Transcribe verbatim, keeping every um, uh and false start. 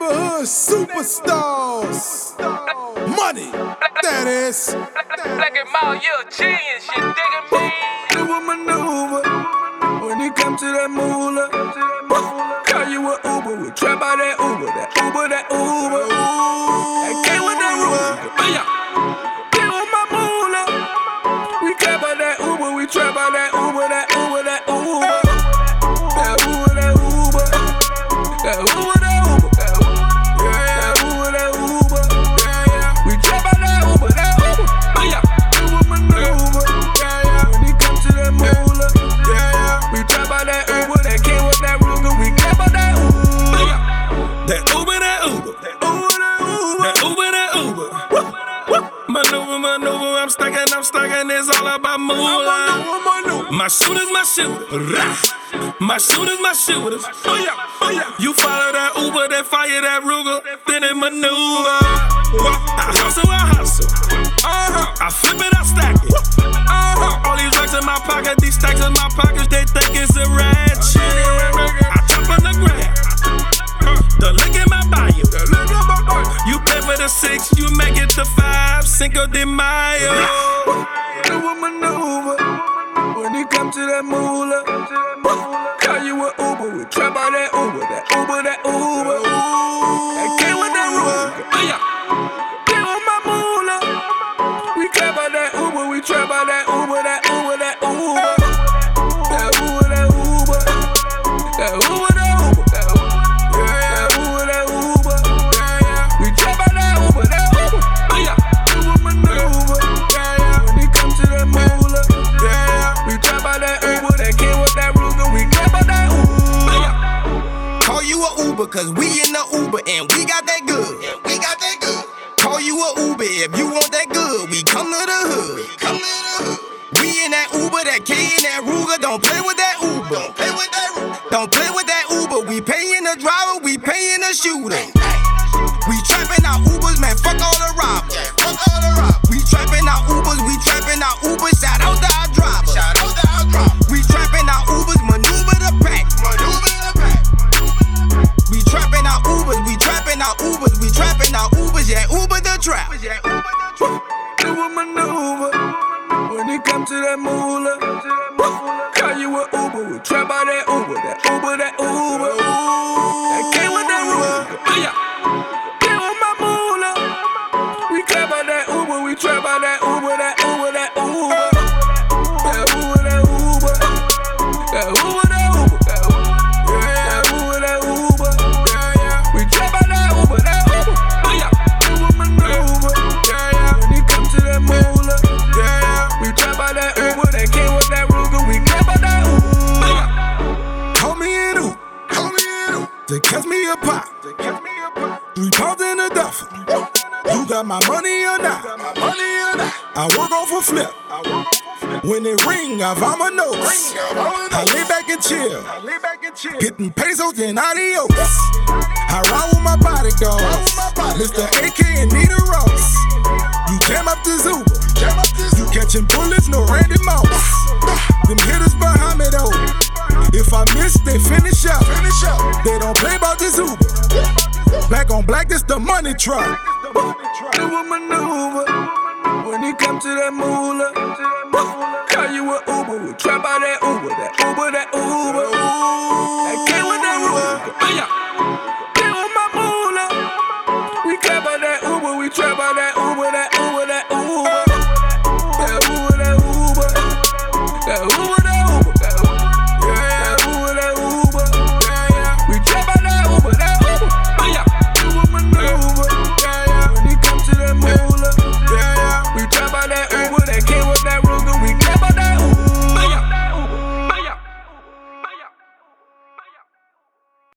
neighborhood superstars. Money, that is. Black and mild, you're a genius, you diggin' me? Do a maneuver when it comes to that moolah. Call you an Uber, we trap out that Uber, that Uber, that Uber. I came with that Uber, came with my moolah. We trap out that Uber, we trap out that Uber, that Uber, that Uber. That Uber, that Uber, that Uber, that Uber. I'm stuck and it's all about moolah. My shooters, my shooters, my shooters, my shooters. Oh yeah, oh yeah. You follow that Uber, that fire, that Ruger, then it maneuver. I hustle, I hustle. Uh-huh. I flip it, I stack it. Uh-huh. All these racks in my pocket, these stacks in my pockets, they think it's a ratchet. I chop on the ground. The look in my bio. You pay for the six, you make it the five. Cinco de Mayo. Do a maneuver when it comes to that moolah. Call you an Uber, we trap out that Uber, that Uber, that Uber. I came with that Uber, came with my moolah. We trap out that Uber, we trap out that Uber, that Uber, that Uber. That Uber, that Uber, that Uber, that Uber. That Uber, that Uber, we trap out that Uber, that Uber. Do a maneuver. Cause we in the Uber and we got that good. Yeah, we got that good. Call you a Uber if you want that good. We come to the hood. Come to the hood. We in that Uber, that K and that Ruger. Don't play with that Uber. Don't play with that Ruger. Don't play with that Uber. We paying the driver. We paying the shooter. We trapping our Ubers, man. Fuck all the robbers. Yeah, fuck all the robbers. We trapping our Ubers. We trapping our Ubers. Shout out to our drivers. Shout out to our drivers. We trapping our Ubers. Maneuver the pack. Maneuver the pack. We trappin' our Ubers, we trappin' our Ubers, we trappin' our Ubers, yeah, Uber the trap. Do a maneuver when it comes to that moolah. Call you an Uber, we trap out that Uber, that Uber, that Uber. I came with that Uber, came with my moolah. We trap out that Uber, we trap out that Uber, that Uber, that Uber. That Uber, that Uber, that Uber. They catch me a pop, three pounds in a duffel. You got my money or not? I work off a flip. When it ring, I vomit my notes. I lay back and chill, getting pesos and adios. I ride with my bodyguards, Mister A K and Nita Ross. You jam up the Uber, you catching bullets, no Randy Moss. Them hitters behind me though. If I miss, they finish up. They don't play about this Uber. Black on black, this the money truck. Do a maneuver when it comes to that moolah.